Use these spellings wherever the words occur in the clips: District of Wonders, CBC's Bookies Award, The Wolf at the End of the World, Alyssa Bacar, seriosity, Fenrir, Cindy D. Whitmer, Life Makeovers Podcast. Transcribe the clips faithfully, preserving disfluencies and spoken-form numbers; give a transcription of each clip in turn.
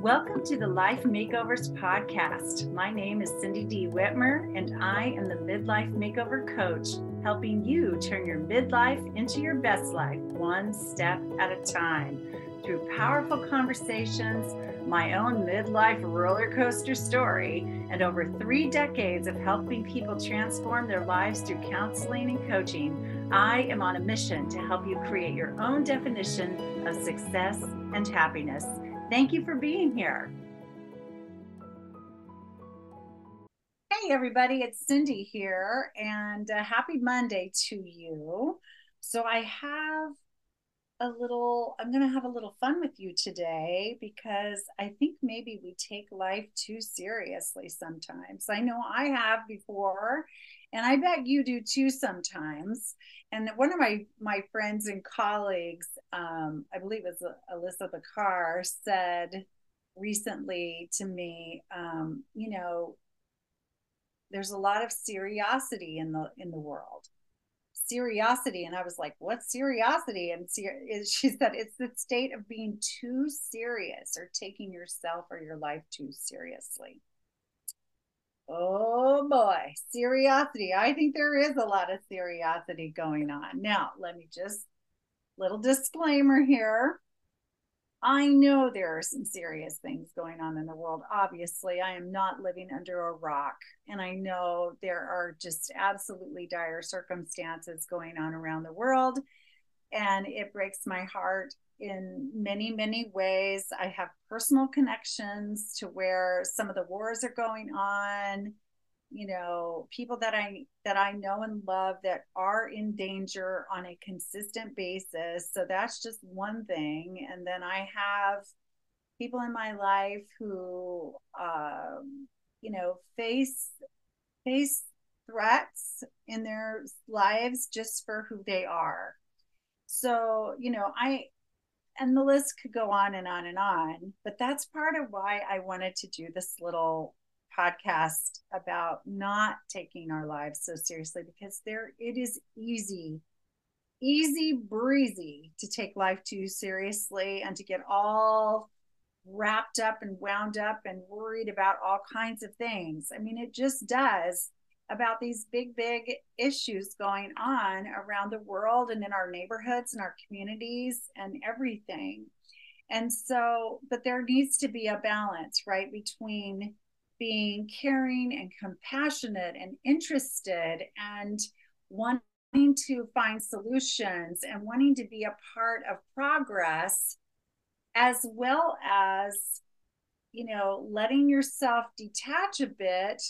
Welcome to the Life Makeovers Podcast. My name is Cindy D. Whitmer, and I am the Midlife Makeover Coach, helping you turn your midlife into your best life, one step at a time, through powerful conversations, my own midlife roller coaster story, and over three decades of helping people transform their lives through counseling and coaching. I am on a mission to help you create your own definition of success and happiness. Thank you for being here. Hey everybody, it's Cindy here, and uh, happy Monday to you. So I have a little, I'm going to have a little fun with you today, because I think maybe we take life too seriously sometimes. I know I have before, and I bet you do too sometimes. And one of my, my friends and colleagues, um, I believe it's Alyssa Bacar, said recently to me, um, you know, there's a lot of seriosity in the in the world. Seriosity. And I was like, what's seriosity? And ser- she said, it's the state of being too serious or taking yourself or your life too seriously. Oh boy, seriosity. I think there is a lot of seriosity going on. Now, let me just, little disclaimer here. I know there are some serious things going on in the world. Obviously, I am not living under a rock. And I know there are just absolutely dire circumstances going on around the world. And it breaks my heart in many, many ways. I have personal connections to where some of the wars are going on. You know, people that I that I know and love that are in danger on a consistent basis. So that's just one thing. And then I have people in my life who, um, you know, face face threats in their lives just for who they are. So, you know, I and the list could go on and on and on. But that's part of why I wanted to do this little podcast about not taking our lives so seriously, because there it is easy easy breezy to take life too seriously and to get all wrapped up and wound up and worried about all kinds of things. I mean, it just does, about these big big issues going on around the world and in our neighborhoods and our communities and everything. And so, but there needs to be a balance, right, between being caring and compassionate and interested and wanting to find solutions and wanting to be a part of progress, as well as, you know, letting yourself detach a bit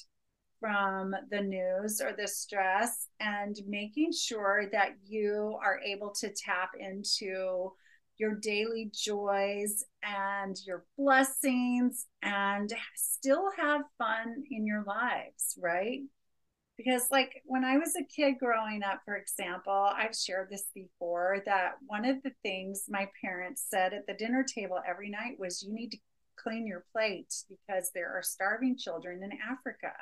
from the news or the stress and making sure that you are able to tap into your daily joys and your blessings and still have fun in your lives, right? Because like when I was a kid growing up, for example, I've shared this before, that one of the things my parents said at the dinner table every night was, you need to clean your plate because there are starving children in Africa.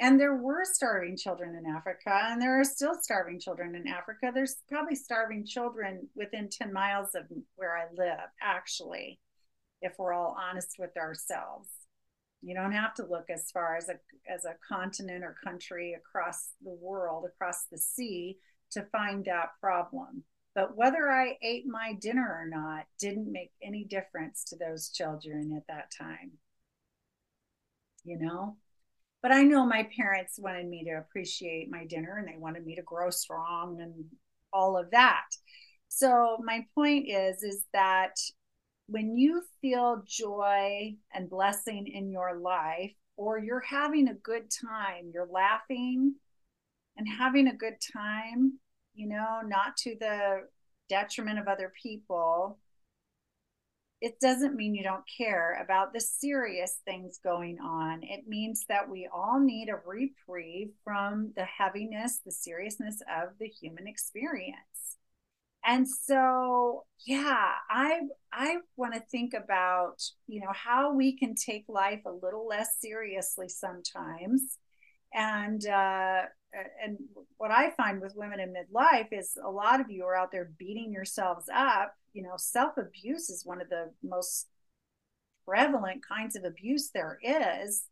And there were starving children in Africa, and there are still starving children in Africa. There's probably starving children within ten miles of where I live, actually, if we're all honest with ourselves. You don't have to look as far as a, as a continent or country across the world, across the sea, to find that problem. But whether I ate my dinner or not didn't make any difference to those children at that time, you know? But I know my parents wanted me to appreciate my dinner, and they wanted me to grow strong and all of that. So my point is, is that when you feel joy and blessing in your life, or you're having a good time, you're laughing and having a good time, you know, not to the detriment of other people, it doesn't mean you don't care about the serious things going on. It means that we all need a reprieve from the heaviness, the seriousness of the human experience. And so, yeah, I I want to think about, you know, how we can take life a little less seriously sometimes. And uh, and what I find with women in midlife is a lot of you are out there beating yourselves up. You know, self-abuse is one of the most prevalent kinds of abuse there is.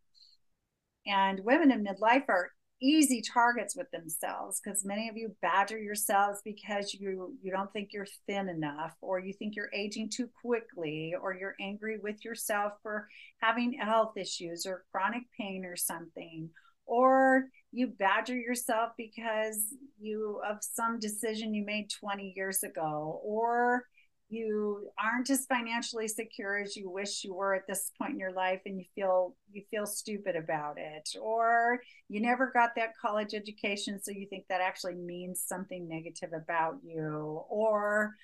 And women in midlife are easy targets with themselves, because many of you badger yourselves because you you don't think you're thin enough, or you think you're aging too quickly, or you're angry with yourself for having health issues or chronic pain or something, or you badger yourself because you of some decision you made twenty years ago, or you aren't as financially secure as you wish you were at this point in your life, and you feel you feel stupid about it, or you never got that college education, so you think that actually means something negative about you, or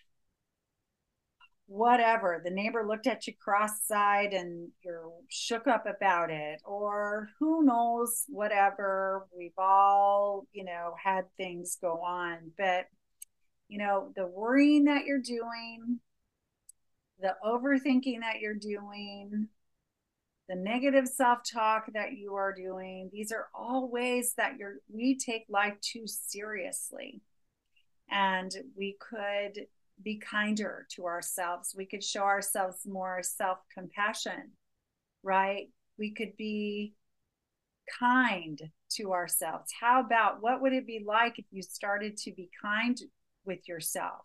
whatever. The neighbor looked at you cross-eyed and you're shook up about it, or who knows, whatever. We've all, you know, had things go on, but you know, the worrying that you're doing, the overthinking that you're doing, the negative self-talk that you are doing, these are all ways that you're, we take life too seriously. And we could be kinder to ourselves. We could show ourselves more self-compassion, right? We could be kind to ourselves. How about, what would it be like if you started to be kind with yourself,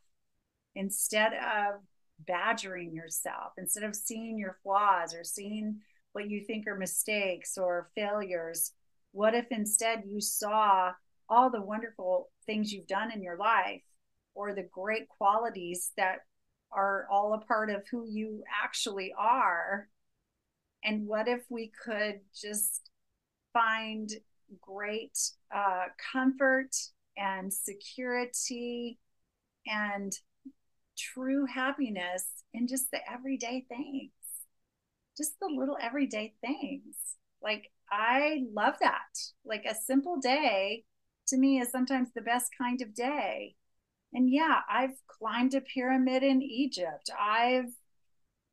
instead of badgering yourself, instead of seeing your flaws or seeing what you think are mistakes or failures? What if instead you saw all the wonderful things you've done in your life, or the great qualities that are all a part of who you actually are? And what if we could just find great uh, comfort and security and true happiness and just the everyday things, just the little everyday things? Like, I love that. Like, a simple day to me is sometimes the best kind of day. And yeah, I've climbed a pyramid in Egypt. I've,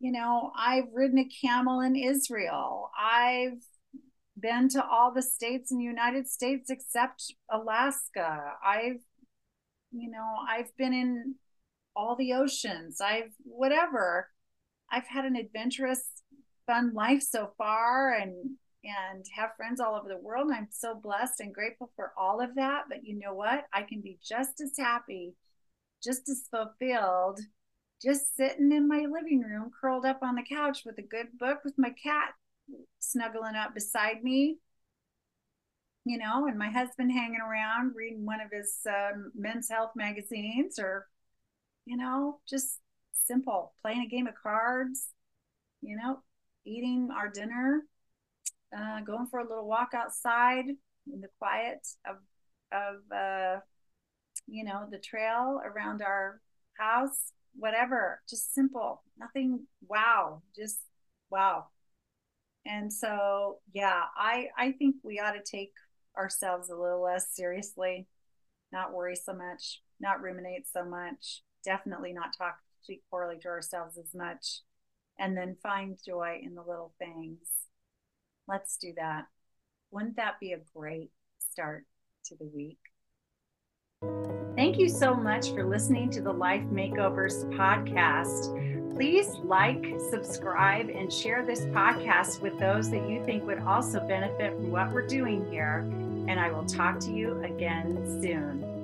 you know, I've ridden a camel in Israel. I've been to all the states in the United States except Alaska. I've, you know, I've been in all the oceans. I've, whatever. I've had an adventurous, fun life so far, and and have friends all over the world. And I'm so blessed and grateful for all of that. But you know what? I can be just as happy, just as fulfilled, just sitting in my living room, curled up on the couch with a good book, with my cat snuggling up beside me, you know, and my husband hanging around reading one of his um, men's health magazines, or, you know, just simple, playing a game of cards, you know, eating our dinner, uh, going for a little walk outside in the quiet of, of uh, you know, the trail around our house, whatever, just simple, nothing. Wow. Just wow. And so, yeah, I, I think we ought to take ourselves a little less seriously, not worry so much, not ruminate so much, definitely not talk, speak poorly to ourselves as much, and then find joy in the little things. Let's do that. Wouldn't that be a great start to the week? Thank you so much for listening to the Life Makeovers podcast. Please like, subscribe, and share this podcast with those that you think would also benefit from what we're doing here. And I will talk to you again soon.